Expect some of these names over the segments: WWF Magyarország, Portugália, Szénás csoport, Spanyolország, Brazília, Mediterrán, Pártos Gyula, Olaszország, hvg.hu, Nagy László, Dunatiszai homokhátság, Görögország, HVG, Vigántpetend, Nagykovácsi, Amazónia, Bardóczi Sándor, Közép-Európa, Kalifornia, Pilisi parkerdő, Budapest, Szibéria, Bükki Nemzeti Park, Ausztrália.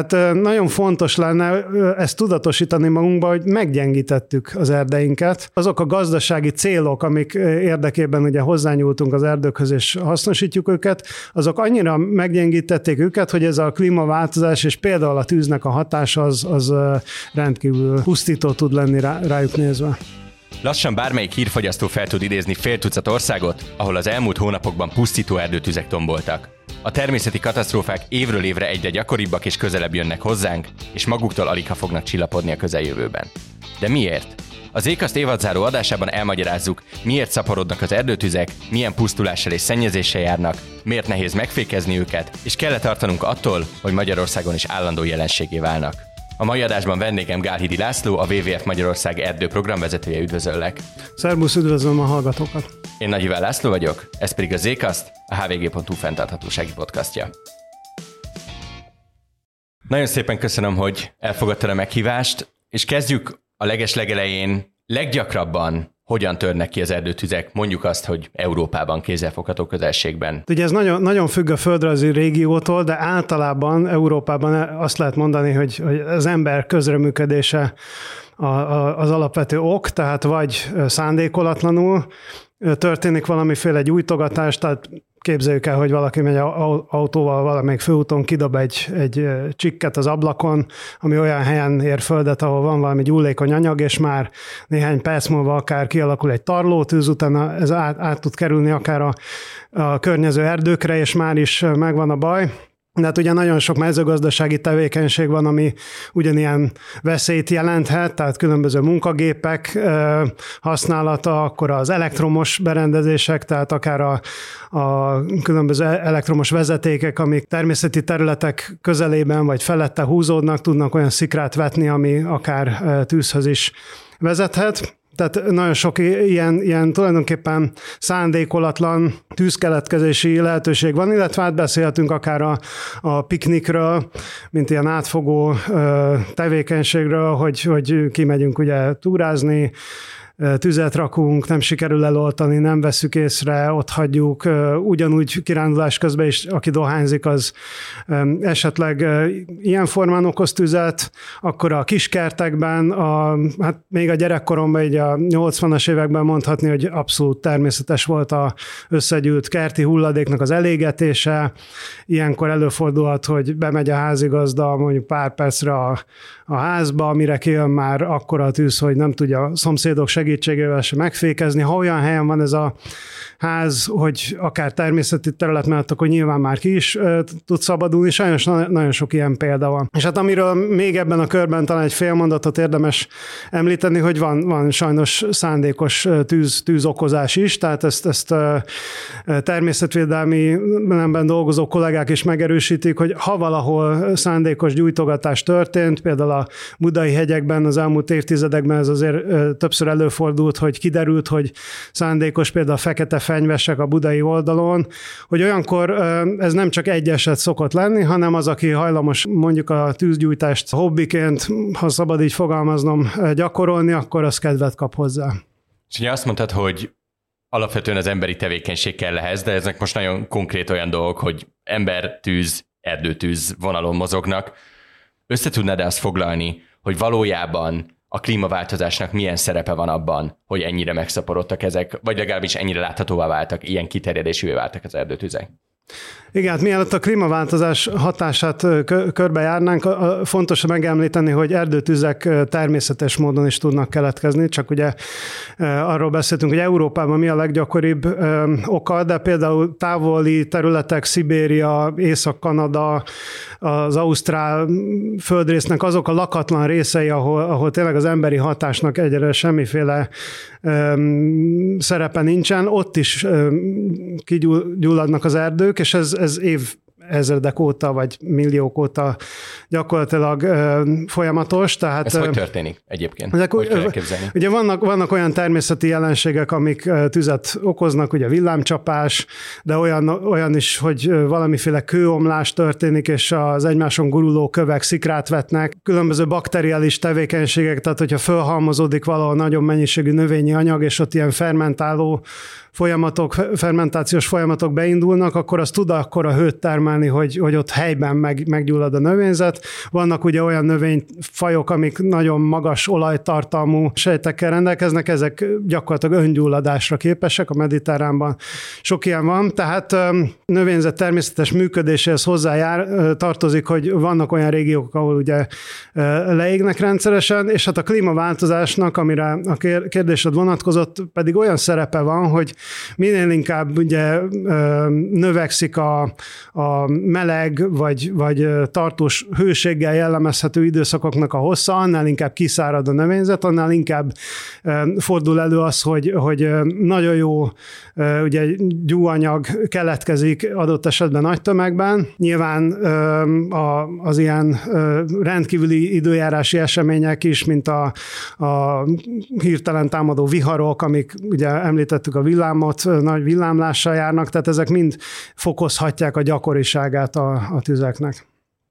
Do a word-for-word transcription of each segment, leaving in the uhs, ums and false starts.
Tehát nagyon fontos lenne ezt tudatosítani magunkba, hogy meggyengítettük az erdeinket. Azok a gazdasági célok, amik érdekében ugye hozzányúltunk az erdőkhöz és hasznosítjuk őket, azok annyira meggyengítették őket, hogy ez a klímaváltozás és például a tűznek a hatása az, az rendkívül pusztító tud lenni rá, rájuk nézve. Lassan bármelyik hírfogyasztó fel tud idézni fél tucat országot, ahol az elmúlt hónapokban pusztító erdőtüzek tomboltak. A természeti katasztrófák évről évre egyre gyakoribbak és közelebb jönnek hozzánk, és maguktól aligha fognak csillapodni a közeljövőben. De miért? Az ZKASZT évadzáró adásában elmagyarázzuk, miért szaporodnak az erdőtüzek, milyen pusztulással és szennyezéssel járnak, miért nehéz megfékezni őket, és kell-e tartanunk attól, hogy Magyarországon is állandó jelenségé válnak. A mai adásban vendégem Gálhidy László, a dupla vé dupla vé ef Magyarország erdőprogramvezetője, üdvözöllek. Szerbusz, üdvözlöm a hallgatókat. Én Nagy László vagyok, ez pedig a ZKASZT, a há vé gé pont hú fenntarthatósági podcastja. Nagyon szépen köszönöm, hogy elfogadtad a meghívást, és kezdjük a leges legelején. Leggyakrabban hogyan törnek ki az erdőtüzek, mondjuk azt, hogy Európában, kézzelfogható közelségben? Ugye ez nagyon, nagyon függ a földrajzi régiótól, de általában Európában azt lehet mondani, hogy, hogy az ember közreműködése a, a, az alapvető ok, tehát vagy szándékolatlanul történik valamiféle gyújtogatás, tehát képzeljük el, hogy valaki megy autóval valamelyik főúton, kidob egy, egy csikket az ablakon, ami olyan helyen ér földet, ahol van valami gyullékony anyag, és már néhány perc múlva akár kialakul egy tarlótűz, utána ez át, át tud kerülni akár a, a környező erdőkre, és már is megvan a baj. De hát ugye nagyon sok mezőgazdasági tevékenység van, ami ugyanilyen veszélyt jelenthet, tehát különböző munkagépek használata, akkor az elektromos berendezések, tehát akár a, a különböző elektromos vezetékek, amik természeti területek közelében vagy felette húzódnak, tudnak olyan szikrát vetni, ami akár tűzhöz is vezethet. Tehát nagyon sok ilyen, ilyen tulajdonképpen szándékolatlan tűzkeletkezési lehetőség van, illetve hát beszélhetünk akár a, a piknikről, mint ilyen átfogó ö, tevékenységről, hogy, hogy kimegyünk ugye túrázni, tüzet rakunk, nem sikerül eloltani, nem veszük észre, ott hagyjuk. Ugyanúgy kirándulás közben is, aki dohányzik, az esetleg ilyen formán okoz tüzet. Akkor a kiskertekben, a, hát még a gyerekkoromban, így a nyolcvanas években mondhatni, hogy abszolút természetes volt az összegyűlt kerti hulladéknak az elégetése. Ilyenkor előfordulhat, hogy bemegy a házigazda mondjuk pár percre a, a házba, amire kijön már akkora a tűz, hogy nem tudja a szomszédok segíteni, segítségével se megfékezni. Ha olyan helyen van ez a ház, hogy akár természeti terület mellett, akkor nyilván már ki is tud szabadulni, sajnos nagyon sok ilyen példa van. És hát amiről még ebben a körben talán egy fél mondatot érdemes említeni, hogy van, van sajnos szándékos tűz, tűzokozás is, tehát ezt, ezt természetvédelmi nemben dolgozó kollégák is megerősítik, hogy ha valahol szándékos gyújtogatás történt, például a budai hegyekben az elmúlt évtizedekben ez azért többször elő fordult, hogy kiderült, hogy szándékos például a fekete fenyvesek a budai oldalon, hogy olyankor ez nem csak egy eset szokott lenni, hanem az, aki hajlamos mondjuk a tűzgyújtást hobbiként, ha szabad így fogalmaznom, gyakorolni, akkor az kedvet kap hozzá. És ugye azt mondtad, hogy alapvetően az emberi tevékenység kell ehhez, de ezek most nagyon konkrét olyan dolgok, hogy ember, tűz, erdőtűz vonalon mozognak. Össze tudnád-e azt foglalni, hogy valójában a klímaváltozásnak milyen szerepe van abban, hogy ennyire megszaporodtak ezek, vagy legalábbis ennyire láthatóvá váltak, ilyen kiterjedésűvé váltak az erdőtüzek? Igen, hát mielőtt a klímaváltozás hatását körbejárnánk, fontos megemlíteni, hogy erdőtüzek természetes módon is tudnak keletkezni, csak ugye arról beszéltünk, hogy Európában mi a leggyakoribb oka, de például távoli területek, Szibéria, Észak-Kanada, az ausztrál földrésznek azok a lakatlan részei, ahol, ahol tényleg az emberi hatásnak egyre semmiféle szerepe nincsen, ott is kigyulladnak az erdők, és ez, ez év ezredek óta, vagy milliók óta gyakorlatilag ö, folyamatos. Tehát, ez ö, hogy történik egyébként? Ezek, hogy kell elképzelni? Ugye vannak, vannak olyan természeti jelenségek, amik tüzet okoznak, ugye villámcsapás, de olyan, olyan is, hogy valamiféle kőomlás történik, és az egymáson guruló kövek szikrát vetnek. Különböző bakteriális tevékenységek, tehát hogyha fölhalmozódik valahol nagyon mennyiségű növényi anyag, és ott ilyen fermentáló folyamatok, fermentációs folyamatok beindulnak, akkor az tud akkor a hőt termelni, hogy, hogy ott helyben meg, meggyullad a növényzet, sejtet. Vannak ugye olyan növényfajok, amik nagyon magas olajtartalmú sejtekkel rendelkeznek, ezek gyakorlatilag öngyulladásra képesek, a Mediterránban sok ilyen van, tehát növényzet természetes működéséhez hozzájár, tartozik, hogy vannak olyan régiók, ahol ugye leégnek rendszeresen, és hát a klímaváltozásnak, amire a kérdésed vonatkozott, pedig olyan szerepe van, hogy minél inkább ugye növekszik a, a meleg, vagy, vagy tartós hőséggel jellemezhető időszakoknak a hossza, annál inkább kiszárad a növényzet, annál inkább fordul elő az, hogy, hogy nagyon jó ugye, gyúanyag keletkezik adott esetben nagy tömegben. Nyilván az ilyen rendkívüli időjárási események is, mint a, a hirtelen támadó viharok, amik ugye említettük a villámot, nagy villámlással járnak, tehát ezek mind fokozhatják a gyakoriságát a, a tüzeknek.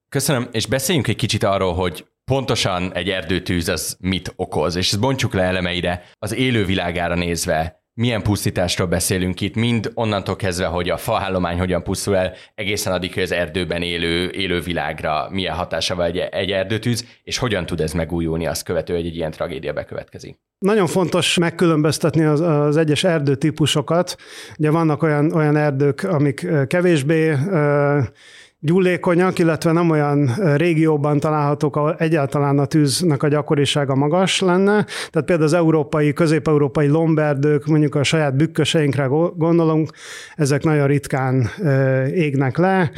Köszönöm, és beszéljünk egy kicsit arról, hogy pontosan egy erdőtűz az mit okoz, és ezt bontjuk le elemeire, az élővilágára nézve. Milyen pusztításról beszélünk itt, mind onnantól kezdve, hogy a faállomány hogyan pusztul el, egészen addig, hogy az erdőben élő élővilágra milyen hatása van egy, egy erdőtűz, és hogyan tud ez megújulni azt követő, hogy egy ilyen tragédia bekövetkezik. Nagyon fontos megkülönböztetni az, az egyes erdőtípusokat. Ugye vannak olyan, olyan erdők, amik kevésbé gyullékonyak, illetve nem olyan régióban találhatók, ahol egyáltalán a tűznek a gyakorisága magas lenne. Tehát például az európai, közép-európai lomberdők, mondjuk a saját bükköseinkre gondolunk, ezek nagyon ritkán égnek le.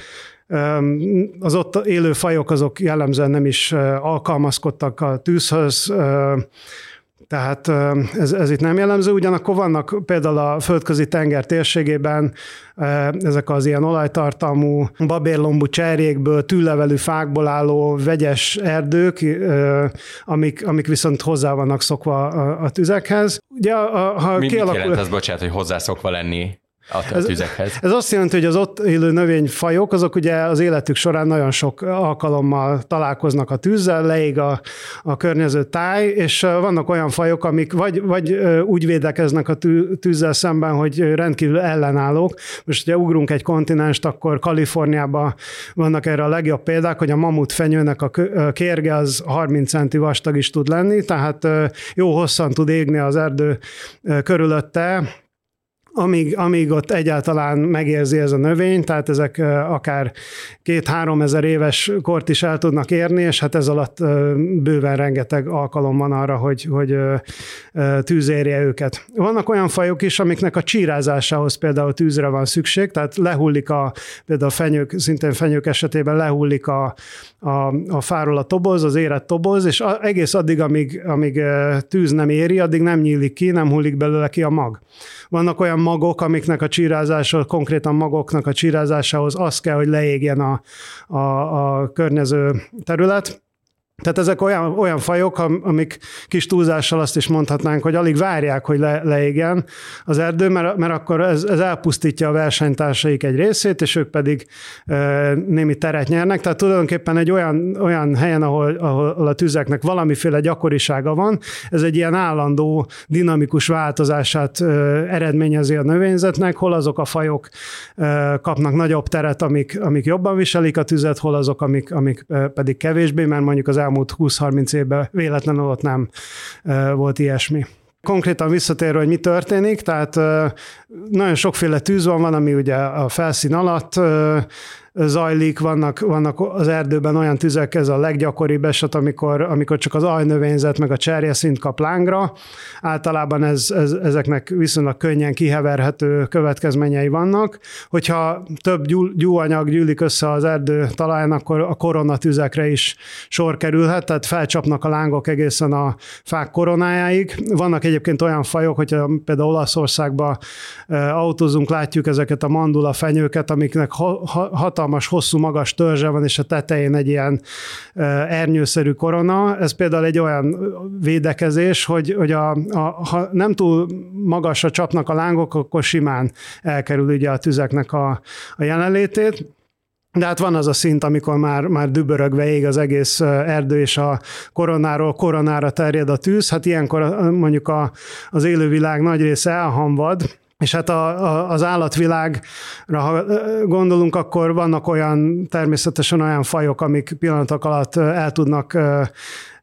Az ott élő fajok azok jellemzően nem is alkalmazkodtak a tűzhöz, tehát ez, ez itt nem jellemző, ugyanakkor vannak például a földközi tenger térségében ezek az ilyen olajtartalmú, babérlombú cserjékből, tűlevelű fákból álló vegyes erdők, amik, amik viszont hozzá vannak szokva a, a tüzekhez. Ugye, a, ha Mi, kialakul... Mit jelent az, bocsánat, hogy hozzá szokva lenni? Ez, ez azt jelenti, hogy az ott élő növényfajok, azok ugye az életük során nagyon sok alkalommal találkoznak a tűzzel, leég a, a környező táj, és vannak olyan fajok, amik vagy, vagy úgy védekeznek a tűzzel szemben, hogy rendkívül ellenállók. Most ugye ugrunk egy kontinenst, akkor Kaliforniában vannak erre a legjobb példák, hogy a mamutfenyőnek a kérge az harminc centi vastag is tud lenni, tehát jó hosszan tud égni az erdő körülötte, Amíg, amíg ott egyáltalán megérzi ez a növény, tehát ezek akár két-három ezer éves kort is el tudnak érni, és hát ez alatt bőven rengeteg alkalom van arra, hogy, hogy tűz érje őket. Vannak olyan fajok is, amiknek a csírázásához például tűzre van szükség, tehát lehullik a, például a fenyők, szintén fenyők esetében lehullik a, a, a fáról a toboz, az érett toboz, és egész addig, amíg, amíg tűz nem éri, addig nem nyílik ki, nem hullik belőle ki a mag. Vannak olyan magok, amiknek a csírázása, konkrétan magoknak a csírázásához az kell, hogy leégjen a, a, a környező terület. Tehát ezek olyan, olyan fajok, amik kis túlzással azt is mondhatnánk, hogy alig várják, hogy le, leégjen az erdő, mert, mert akkor ez, ez elpusztítja a versenytársaik egy részét, és ők pedig e, némi teret nyernek. Tehát tulajdonképpen egy olyan, olyan helyen, ahol, ahol a tüzeknek valamiféle gyakorisága van, ez egy ilyen állandó, dinamikus változását e, eredményezi a növényzetnek, hol azok a fajok e, kapnak nagyobb teret, amik, amik jobban viselik a tüzet, hol azok, amik, amik e, pedig kevésbé, mert mondjuk az elmúlt húsz-harminc évben véletlenül ott nem volt ilyesmi. Konkrétan visszatérve, hogy mi történik, tehát nagyon sokféle tűz van, van, ami ugye a felszín alatt zajlik, vannak, vannak az erdőben olyan tüzek, ez a leggyakoribb eset, amikor, amikor csak az aljnövényzet meg a cserjeszint kap lángra. Általában ez, ez, ezeknek viszonylag könnyen kiheverhető következményei vannak. Hogyha több gyú, gyúanyag gyűlik össze az erdő talaján, akkor a koronatüzekre is sor kerülhet, tehát felcsapnak a lángok egészen a fák koronájáig. Vannak egyébként olyan fajok, hogyha például Olaszországban autózunk, látjuk ezeket a mandula fenyőket, amiknek hatalmas hosszú, magas törzse van, és a tetején egy ilyen ernyőszerű korona. Ez például egy olyan védekezés, hogy, hogy a, a, ha nem túl magasra csapnak a lángok, akkor simán elkerül ugye a tüzeknek a, a jelenlétét. De hát van az a szint, amikor már, már dübörögve ég az egész erdő, és a koronáról koronára terjed a tűz. Hát ilyenkor mondjuk a, az élővilág nagy része elhamvad, És hát a, a, az állatvilágra, ha gondolunk, akkor vannak olyan, természetesen olyan fajok, amik pillanatok alatt el tudnak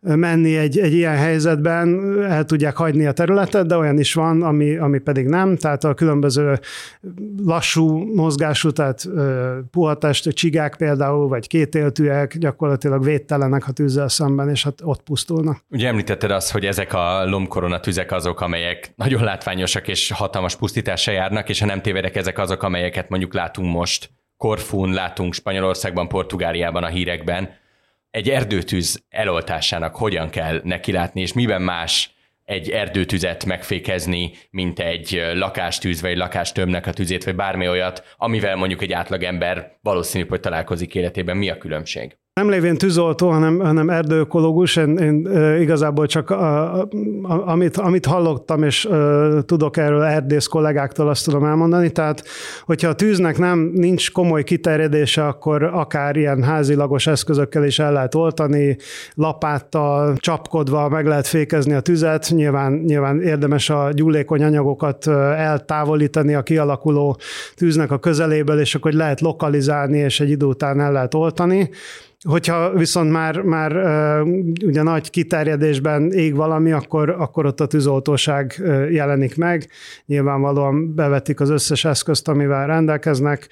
menni egy, egy ilyen helyzetben, el tudják hagyni a területet, de olyan is van, ami, ami pedig nem. Tehát a különböző lassú mozgású, tehát puhatestű csigák például, vagy kétéltűek gyakorlatilag védtelenek a tűzzel szemben, és hát ott pusztulnak. Ugye említetted azt, hogy ezek a lombkoronatüzek azok, amelyek nagyon látványosak és hatalmas pusztítással járnak, és ha nem tévedek, ezek azok, amelyeket mondjuk látunk most Korfún, látunk Spanyolországban, Portugáliában a hírekben. Egy erdőtűz eloltásának hogyan kell nekilátni, és miben más egy erdőtüzet megfékezni, mint egy lakástűz, vagy lakástömbnek a tüzét, vagy bármi olyat, amivel mondjuk egy átlagember valószínű, hogy találkozik életében. Mi a különbség? Nem lévén tűzoltó, hanem, hanem erdőökológus, én, én igazából csak a, a, amit, amit hallottam, és a, tudok erről erdész kollégáktól, azt tudom elmondani. Tehát, hogyha a tűznek nem, nincs komoly kiterjedése, akkor akár ilyen házilagos eszközökkel is el lehet oltani, lapáttal, csapkodva meg lehet fékezni a tüzet. Nyilván, nyilván érdemes a gyúlékony anyagokat eltávolítani a kialakuló tűznek a közeléből, és akkor lehet lokalizálni, és egy idő után el lehet oltani. Hogyha viszont már, már ugye nagy kiterjedésben ég valami, akkor, akkor ott a tűzoltóság jelenik meg. Nyilvánvalóan bevetik az összes eszközt, amivel rendelkeznek.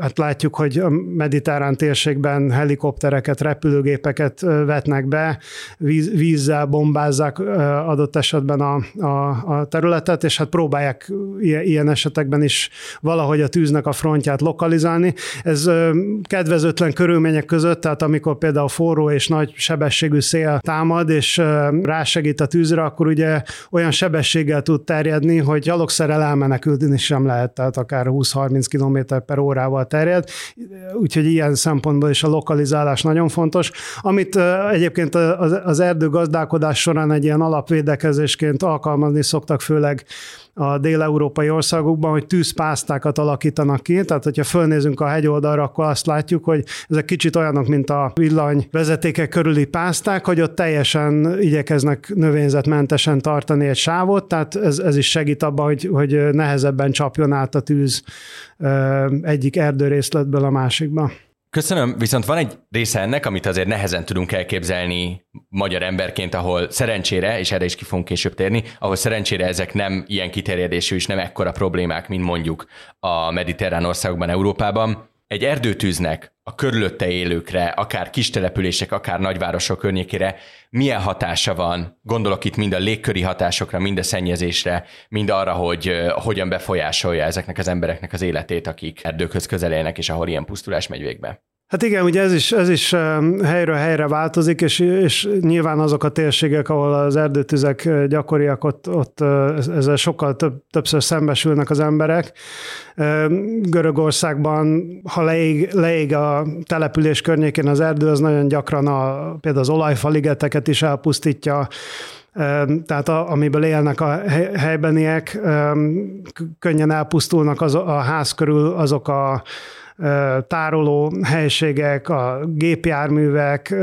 Hát látjuk, hogy a mediterrán térségben helikoptereket, repülőgépeket vetnek be, víz, vízzel bombázzák adott esetben a, a, a területet, és hát próbálják ilyen esetekben is valahogy a tűznek a frontját lokalizálni. Ez kedvezőtlen körülmények között, tehát amikor például forró és nagy sebességű szél támad, és rásegít a tűzre, akkor ugye olyan sebességgel tud terjedni, hogy gyalogszerrel elmenekülni sem lehet, tehát akár húsz-harminc kilométer per órával terjed, úgyhogy ilyen szempontból is a lokalizálás nagyon fontos. Amit egyébként az erdőgazdálkodás során egy ilyen alapvédekezésként alkalmazni szoktak, főleg a dél-európai országokban, hogy tűzpásztákat alakítanak ki, tehát hogyha fölnézünk a hegyoldalra, akkor azt látjuk, hogy ezek kicsit olyanok, mint a villanyvezetékek körüli pászták, hogy ott teljesen igyekeznek növényzetmentesen tartani egy sávot, tehát ez, ez is segít abban, hogy, hogy nehezebben csapjon át a tűz egyik erdőrészletből a másikba. Köszönöm, viszont van egy része ennek, amit azért nehezen tudunk elképzelni magyar emberként, ahol szerencsére, és erre is ki fogunk később térni, ahol szerencsére ezek nem ilyen kiterjedésű és nem ekkora problémák, mint mondjuk a mediterrán országokban, Európában. Egy erdőtűznek a körülötte élőkre, akár kistelepülések, akár nagyvárosok környékére milyen hatása van? Gondolok itt mind a légköri hatásokra, mind a szennyezésre, mind arra, hogy hogyan befolyásolja ezeknek az embereknek az életét, akik erdőkhöz közel élnek, és ahol ilyen pusztulás megy végbe. Hát igen, ugye ez is, ez is helyről helyre változik, és, és nyilván azok a térségek, ahol az erdőtüzek gyakoriak, ott, ott ezzel sokkal több, többször szembesülnek az emberek. Görögországban, ha leég, leég a település környékén az erdő, az nagyon gyakran a, például az olajfaligeteket is elpusztítja, tehát a, amiből élnek a helybeniek, könnyen elpusztulnak az, a ház körül azok a tároló helységek, a gépjárművek,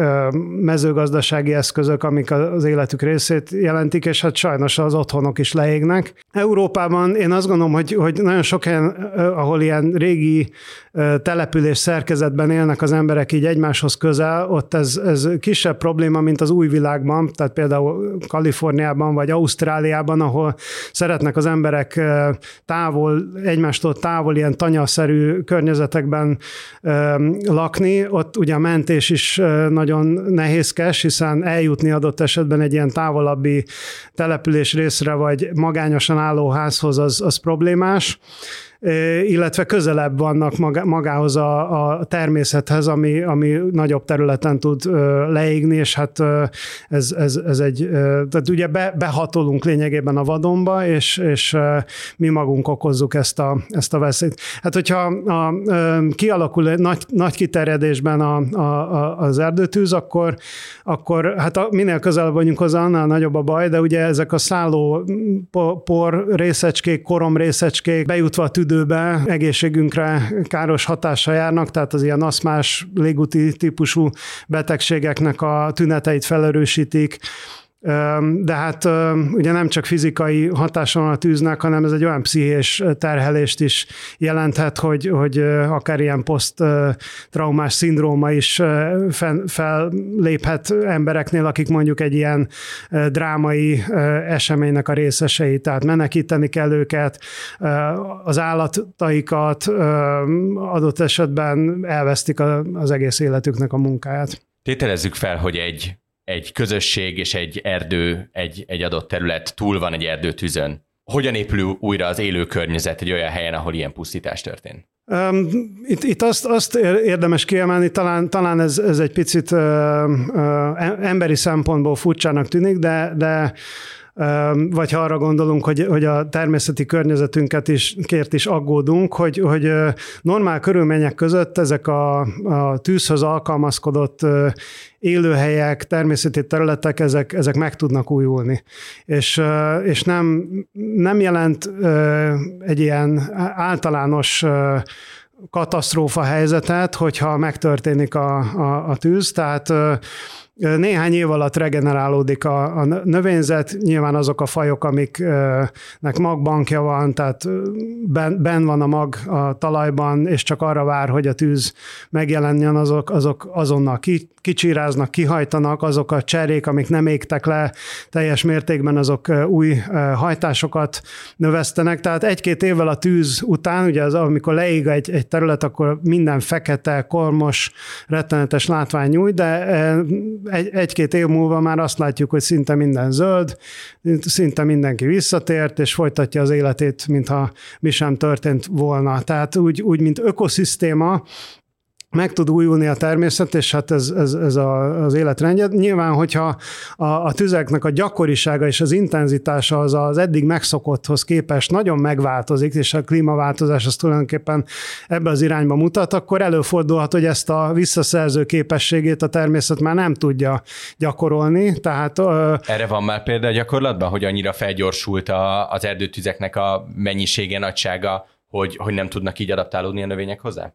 mezőgazdasági eszközök, amik az életük részét jelentik, és hát sajnos az otthonok is leégnek. Európában én azt gondolom, hogy, hogy nagyon sok helyen, ahol ilyen régi település szerkezetben élnek az emberek így egymáshoz közel, ott ez, ez kisebb probléma, mint az új világban, tehát például Kaliforniában vagy Ausztráliában, ahol szeretnek az emberek távol, egymástól távol ilyen tanyaszerű környezetek lakni, ott ugye a mentés is nagyon nehézkes, hiszen eljutni adott esetben egy ilyen távolabbi település részre, vagy magányosan álló házhoz az, az problémás, illetve közelebb vannak magához a, a természethez, ami, ami nagyobb területen tud leégni, és hát ez, ez, ez egy, tehát ugye be, behatolunk lényegében a vadonba, és, és mi magunk okozzuk ezt a, ezt a veszélyt. Hát hogyha a, kialakul nagy, nagy kiterjedésben a, a, a, az erdőtűz, akkor, akkor hát a, minél közelebb vagyunk hozzá, annál nagyobb a baj, de ugye ezek a szálló por részecskék, korom részecskék bejutva a tüdőbe, egészségünkre káros hatással járnak, tehát az ilyen aszmás, légúti típusú betegségeknek a tüneteit felerősítik, De hát ugye nem csak fizikai hatása van a tűznek, hanem ez egy olyan pszichés terhelést is jelenthet, hogy, hogy akár ilyen poszttraumás szindróma is felléphet embereknél, akik mondjuk egy ilyen drámai eseménynek a részesei, tehát menekíteni kell őket, az állataikat, adott esetben elvesztik az egész életüknek a munkáját. Tételezzük fel, hogy egy egy közösség és egy erdő, egy, egy adott terület túl van egy erdőtűzön. Hogyan épül újra az élő környezet egy olyan helyen, ahol ilyen pusztítás történt? Itt, itt azt, azt érdemes kiemelni, talán, talán ez, ez egy picit emberi szempontból furcsának tűnik, de, de vagy ha arra gondolunk, hogy, hogy a természeti környezetünket is kért is aggódunk, hogy, hogy normál körülmények között ezek a, a tűzhöz alkalmazkodott élőhelyek, természeti területek, ezek, ezek meg tudnak újulni. És, és nem, nem jelent egy ilyen általános katasztrófa helyzetet, hogyha megtörténik a, a, a tűz, tehát néhány év alatt regenerálódik a, a növényzet, nyilván azok a fajok, amiknek magbankja van, tehát ben, ben van a mag a talajban, és csak arra vár, hogy a tűz megjelenjen, azok, azok azonnal ki, kicsíráznak, kihajtanak, azok a cserék, amik nem égtek le teljes mértékben, azok új hajtásokat növesztenek, tehát egy-két évvel a tűz után, ugye az, amikor leég egy, egy terület, akkor minden fekete, kormos, rettenetes látvány nyújt, de Egy, egy-két év múlva már azt látjuk, hogy szinte minden zöld, szinte mindenki visszatért, és folytatja az életét, mintha mi sem történt volna. Tehát úgy, úgy mint ökoszisztéma, meg tud újulni a természet, és hát ez, ez, ez a, az életrendje. Nyilván, hogyha a, a tüzeknek a gyakorisága és az intenzitása az az eddig megszokotthoz képest nagyon megváltozik, és a klímaváltozás az tulajdonképpen ebbe az irányba mutat, akkor előfordulhat, hogy ezt a visszaszerző képességét a természet már nem tudja gyakorolni. Tehát, erre van már példa a gyakorlatban, hogy annyira felgyorsult a, az erdőtüzeknek a mennyisége, nagysága, hogy, hogy nem tudnak így adaptálódni a növények hozzá?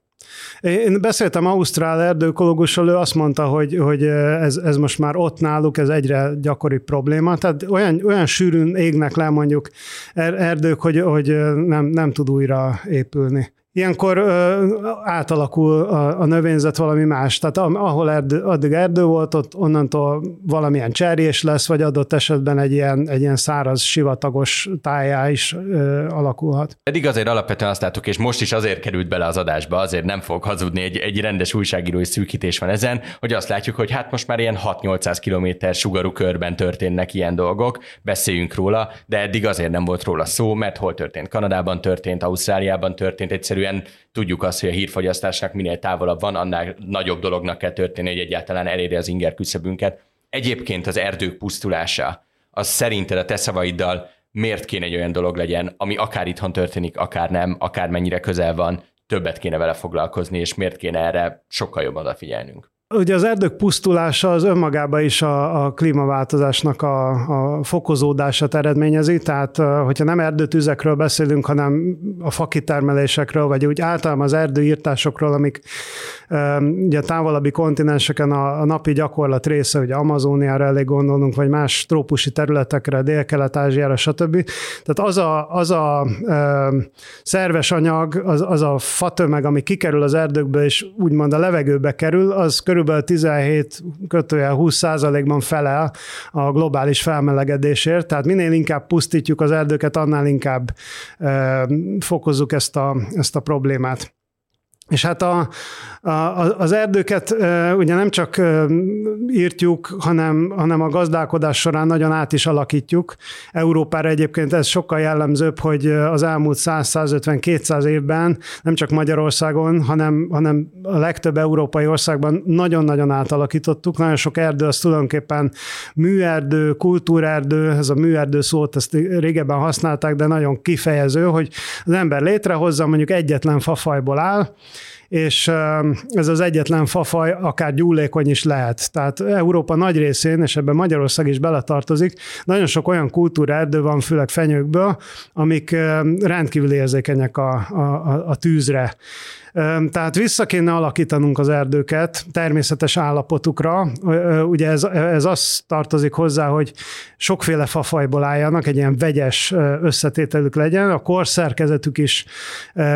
Én beszéltem ausztrál erdőkológussal, ő azt mondta, hogy, hogy ez, ez most már ott náluk, ez egyre gyakoribb probléma, tehát olyan, olyan sűrűn égnek le mondjuk erdők, hogy, hogy nem, nem tud újra épülni. Ilyenkor ö, átalakul a, a növényzet valami más, tehát ahol erdő, addig erdő volt, ott onnantól valamilyen cserjés lesz, vagy adott esetben egy ilyen, egy ilyen száraz, sivatagos tájá is ö, alakulhat. Eddig azért alapvetően azt láttuk, és most is azért került bele az adásba, azért nem fogok hazudni, egy, egy rendes újságírói szűkítés van ezen, hogy azt látjuk, hogy hát most már ilyen hat-nyolcszáz kilométer sugarú körben történnek ilyen dolgok, beszéljünk róla, de eddig azért nem volt róla szó, mert hol történt? Kanadában történt, Ausztráliában történt, egyszerűen tudjuk azt, hogy a hírfogyasztásnak minél távolabb van, annál nagyobb dolognak kell történni, hogy egyáltalán elérje az inger küszöbünket. Egyébként az erdők pusztulása, az szerinted a te szavaiddal miért kéne egy olyan dolog legyen, ami akár itthon történik, akár nem, akár mennyire közel van, többet kéne vele foglalkozni, és miért kéne erre sokkal jobban odafigyelnünk? Ugye az erdők pusztulása az önmagában is a, a klímaváltozásnak a, a fokozódását eredményezi, tehát hogyha nem erdőtüzekről beszélünk, hanem a fakitermelésekről, vagy úgy általában az erdőírtásokról, amik ugye távolabbi kontinenseken a, a napi gyakorlat része, ugye Amazóniára elég gondolunk, vagy más trópusi területekre, Dél-Kelet-Ázsiára, stb. Tehát az a, az a ö, szerves anyag, az, az a fatömeg, ami kikerül az erdőkből, és úgymond a levegőbe kerül, az körülbelül tizenhét kötőjel húsz százalékban felel a globális felmelegedésért, tehát minél inkább pusztítjuk az erdőket, annál inkább ö, fokozzuk ezt a, ezt a problémát. És hát a, a, az erdőket ugye nem csak írtjuk, hanem, hanem a gazdálkodás során nagyon át is alakítjuk. Európára egyébként ez sokkal jellemzőbb, hogy az elmúlt száz-százötven-kétszáz évben nem csak Magyarországon, hanem, hanem a legtöbb európai országban nagyon-nagyon átalakítottuk. Nagyon sok erdő az tulajdonképpen műerdő, kultúrerdő, ez a műerdő szót ezt régebben használták, de nagyon kifejező, hogy az ember létrehozza, mondjuk egyetlen fafajból áll, és ez az egyetlen fafaj akár gyúlékony is lehet. Tehát Európa nagy részén, és ebben Magyarország is beletartozik, nagyon sok olyan kultúraerdő van, főleg fenyőkből, amik rendkívül érzékenyek a, a, a tűzre. Tehát vissza kéne alakítanunk az erdőket természetes állapotukra. Ugye ez, ez az tartozik hozzá, hogy sokféle fafajból álljanak, egy ilyen vegyes összetételük legyen, a korszerkezetük is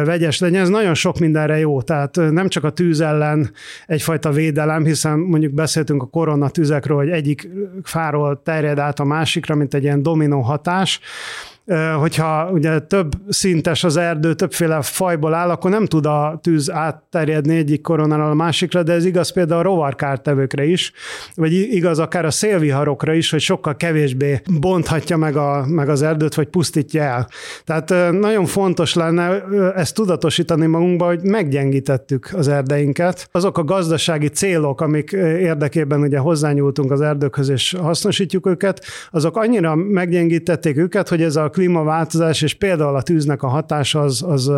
vegyes legyen. Ez nagyon sok mindenre jó, tehát nem csak a tűz ellen egyfajta védelem, hiszen mondjuk beszéltünk a koronatüzekről, hogy egyik fáról terjed át a másikra, mint egy ilyen dominó hatás. Hogyha ugye több szintes az erdő, többféle fajból áll, akkor nem tud a tűz átterjedni egyik koronáról a másikra, de ez igaz például a rovarkártevőkre is, vagy igaz akár a szélviharokra is, hogy sokkal kevésbé bonthatja meg, a, meg az erdőt, vagy pusztítja el. Tehát nagyon fontos lenne ezt tudatosítani magunkba, hogy meggyengítettük az erdeinket. Azok a gazdasági célok, amik érdekében ugye hozzányúltunk az erdőkhöz és hasznosítjuk őket, azok annyira meggyengítették őket, hogy ez a A klímaváltozás, és például a tűznek a hatása az, az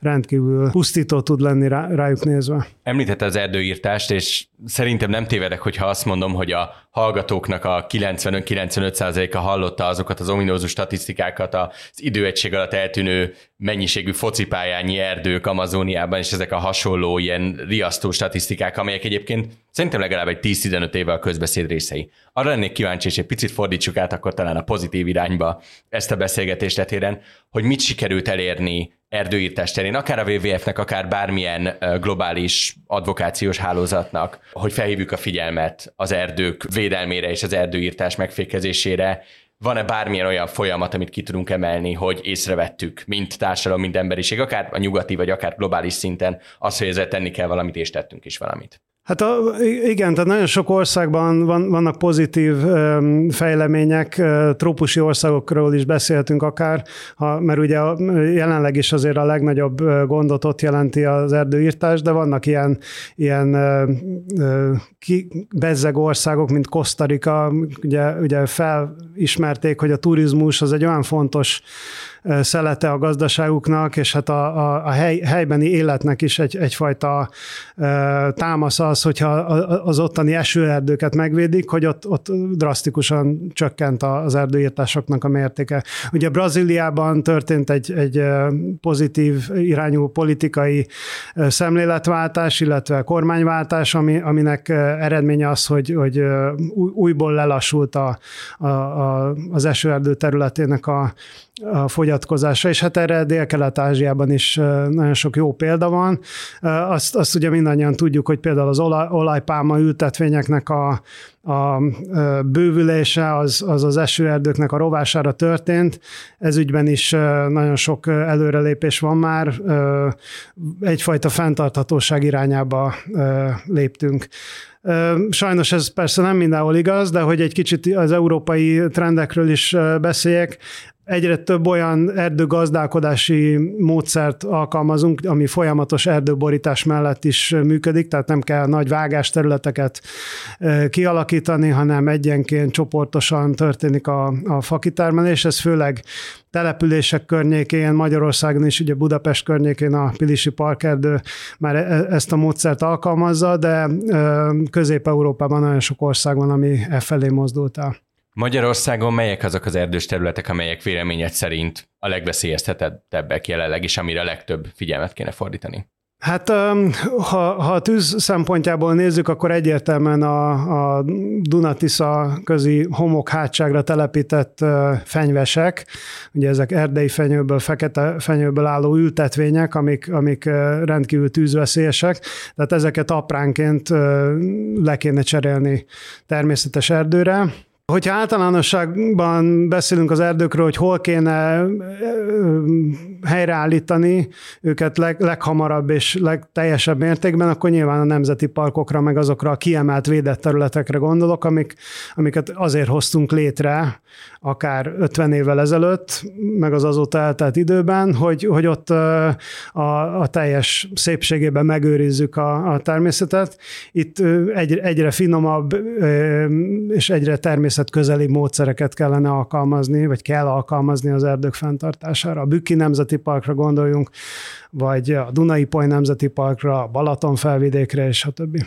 rendkívül pusztító tud lenni rá, rájuk nézve. Említette az erdőírtást, és szerintem nem tévedek, hogyha azt mondom, hogy a hallgatóknak a kilencvenöt-kilencvenöt százaléka hallotta azokat az ominózus statisztikákat az időegység alatt eltűnő mennyiségű focipályányi erdők Amazóniában, és ezek a hasonló ilyen riasztó statisztikák, amelyek egyébként szerintem legalább egy tíz-tizenöt éve a közbeszéd részei. Arra lennék kíváncsi, és egy picit fordítsuk át akkor talán a pozitív irányba ezt a beszélgetést letéren, hogy mit sikerült elérni erdőírtás terén, akár a dupla vé dupla vé ef-nek, akár bármilyen globális advokációs hálózatnak, hogy felhívjuk a figyelmet az erdők védelmére és az erdőírtás megfékezésére. Van-e bármilyen olyan folyamat, amit ki tudunk emelni, hogy észrevettük, mint társadalom, mint emberiség, akár a nyugati, vagy akár globális szinten, azt, hogy ezzel tenni kell valamit, és tettünk is valamit? Hát a, igen, tehát nagyon sok országban van, vannak pozitív fejlemények, trópusi országokról is beszélhetünk akár, ha, mert ugye jelenleg is azért a legnagyobb gondot ott jelenti az erdőírtás, de vannak ilyen, ilyen bezzeg országok, mint Kosztarika, ugye, ugye felismerték, hogy a turizmus az egy olyan fontos szelete a gazdaságuknak, és hát a, a, a hely, helybeni életnek is egy, egyfajta támasza az, hogyha az ottani esőerdőket megvédik, hogy ott, ott drasztikusan csökkent az erdőírtásoknak a mértéke. Ugye Brazíliában történt egy, egy pozitív irányú politikai szemléletváltás, illetve kormányváltás, ami, aminek eredménye az, hogy, hogy újból lelassult a, a, a, az esőerdő területének a a fogyatkozása, és hát erre Dél-Kelet-Ázsiában is nagyon sok jó példa van. Azt, azt ugye mindannyian tudjuk, hogy például az olaj, olajpálma ültetvényeknek a, a bővülése az, az az esőerdőknek a rovására történt. Ez ügyben is nagyon sok előrelépés van már. Egyfajta fenntarthatóság irányába léptünk. Sajnos ez persze nem mindenhol igaz, de hogy egy kicsit az európai trendekről is beszéljek, egyre több olyan erdőgazdálkodási módszert alkalmazunk, ami folyamatos erdőborítás mellett is működik, tehát nem kell nagy vágásterületeket kialakítani, hanem egyenként csoportosan történik a, a fakitermelés. Ez főleg települések környékén, Magyarországon is, ugye Budapest környékén a Pilisi parkerdő már ezt a módszert alkalmazza, de Közép-Európában nagyon sok ország van, ami e felé mozdult el. Magyarországon melyek azok az erdős területek, amelyek véleményed szerint a legveszélyeztetettebbek jelenleg, és amire a legtöbb figyelmet kéne fordítani? Hát ha, ha a tűz szempontjából nézzük, akkor egyértelműen a, a Dunatiszai homokhátságra telepített fenyvesek, ugye ezek erdei fenyőből, fekete fenyőből álló ültetvények, amik, amik rendkívül tűzveszélyesek, tehát ezeket apránként le kéne cserélni természetes erdőre. Hogyha általánosságban beszélünk az erdőkről, hogy hol kéne helyreállítani őket leg, leghamarabb és legteljesebb mértékben, akkor nyilván a nemzeti parkokra, meg azokra a kiemelt védett területekre gondolok, amik, amiket azért hoztunk létre, akár ötven évvel ezelőtt, meg az azóta eltelt időben, hogy, hogy ott a, a teljes szépségében megőrizzük a, a természetet. Itt egy, egyre finomabb és egyre természetesebb közeli módszereket kellene alkalmazni, vagy kell alkalmazni az erdők fenntartására. A Bükki Nemzeti Parkra gondoljunk, vagy a Dunai-Poli Nemzeti Parkra, a Balatonfelvidékre, és a többi.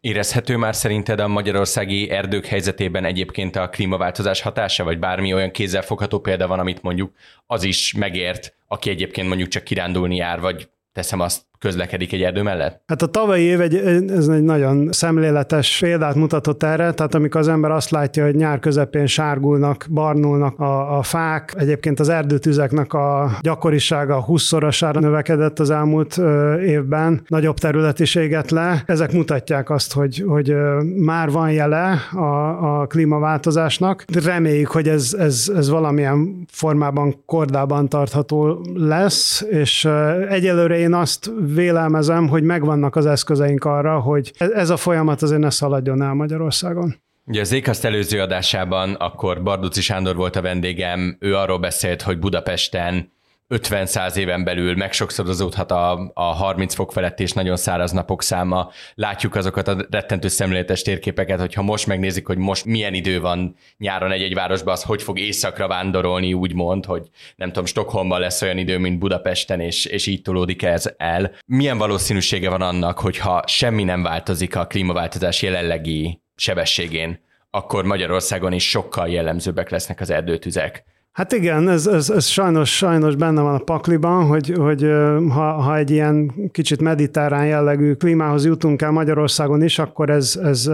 Érezhető már szerinted a magyarországi erdők helyzetében egyébként a klímaváltozás hatása, vagy bármi olyan kézzelfogható példa van, amit mondjuk az is megért, aki egyébként mondjuk csak kirándulni jár, vagy teszem azt, közlekedik egy erdő mellett? Hát a tavalyi év egy, ez egy nagyon szemléletes példát mutatott erre, tehát amikor az ember azt látja, hogy nyár közepén sárgulnak, barnulnak a, a fák, egyébként az erdőtüzeknek a gyakorisága húszszorosára növekedett az elmúlt ö, évben, nagyobb terület is égett le, ezek mutatják azt, hogy, hogy ö, már van jele a, a klímaváltozásnak. Reméljük, hogy ez, ez, ez valamilyen formában, kordában tartható lesz, és ö, egyelőre én azt vélelmezem, hogy megvannak az eszközeink arra, hogy ez a folyamat azért ne szaladjon el Magyarországon. Ugye az ZKASZT előző adásában akkor Bardóczi Sándor volt a vendégem, ő arról beszélt, hogy Budapesten ötven-száz éven belül megsokszorozódhat a, a harminc fok felett és nagyon száraz napok száma. Látjuk azokat a rettentő szemléletes térképeket, hogyha most megnézik, hogy most milyen idő van nyáron egy-egy városban, az hogy fog északra vándorolni, úgymond, hogy nem tudom, Stockholmban lesz olyan idő, mint Budapesten, és, és így tolódik ez el. Milyen valószínűsége van annak, hogyha semmi nem változik a klímaváltozás jelenlegi sebességén, akkor Magyarországon is sokkal jellemzőbbek lesznek az erdőtüzek? Hát igen, ez, ez, ez sajnos, sajnos benne van a pakliban, hogy, hogy ha, ha egy ilyen kicsit mediterrán jellegű klímához jutunk el Magyarországon is, akkor ez, ez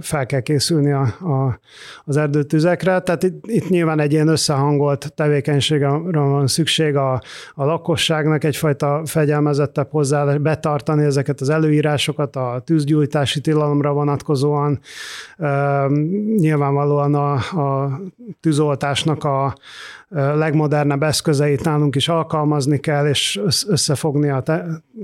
fel kell készülni a, a, az erdőtüzekre. Tehát itt, itt nyilván egy ilyen összehangolt tevékenységre van szükség a, a lakosságnak, egyfajta fegyelmezettebb hozzá betartani ezeket az előírásokat, a tűzgyújtási tilalomra vonatkozóan. Nyilvánvalóan a, a tűzoltásnak a a legmodernebb eszközeit nálunk is alkalmazni kell, és összefogni a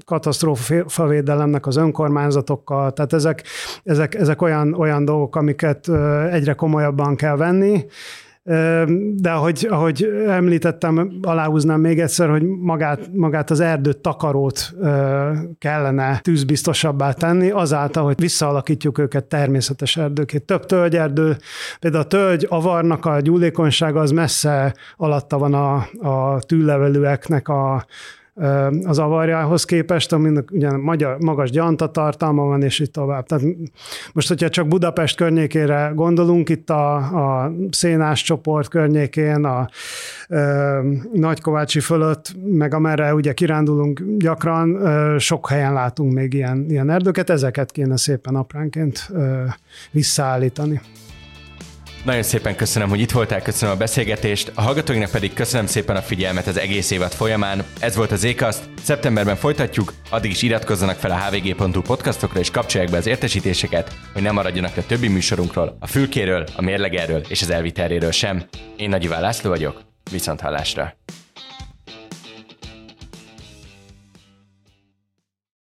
katasztrófavédelemnek az önkormányzatokkal. Tehát ezek, ezek, ezek olyan, olyan dolgok, amiket egyre komolyabban kell venni. De ahogy, ahogy említettem, aláhúznám még egyszer, hogy magát, magát az erdőt, takarót kellene tűzbiztosabbá tenni, azáltal, hogy visszaalakítjuk őket természetes erdőként. Több tölgyerdő, például a tölgy avarnak a gyúlékonysága az messze alatta van a, a tűlevelőeknek a az avarjához képest, aminek ugyan magyar, magas gyantatartalma van, és így tovább. Tehát most, hogyha csak Budapest környékére gondolunk, itt a, a Szénás csoport környékén, a, a Nagykovácsi fölött, meg amerre ugye kirándulunk gyakran, sok helyen látunk még ilyen, ilyen erdőket, ezeket kéne szépen apránként visszaállítani. Nagyon szépen köszönöm, hogy itt voltál, köszönöm a beszélgetést, a hallgatóinknak pedig köszönöm szépen a figyelmet az egész évad folyamán. Ez volt az ZKASZT, szeptemberben folytatjuk, addig is iratkozzanak fel a hvg.hu podcastokra és kapcsolják be az értesítéseket, hogy ne maradjanak le többi műsorunkról, a fülkéről, a mérlegerről és az elviteléről sem. Én Nagy László vagyok, viszont hallásra!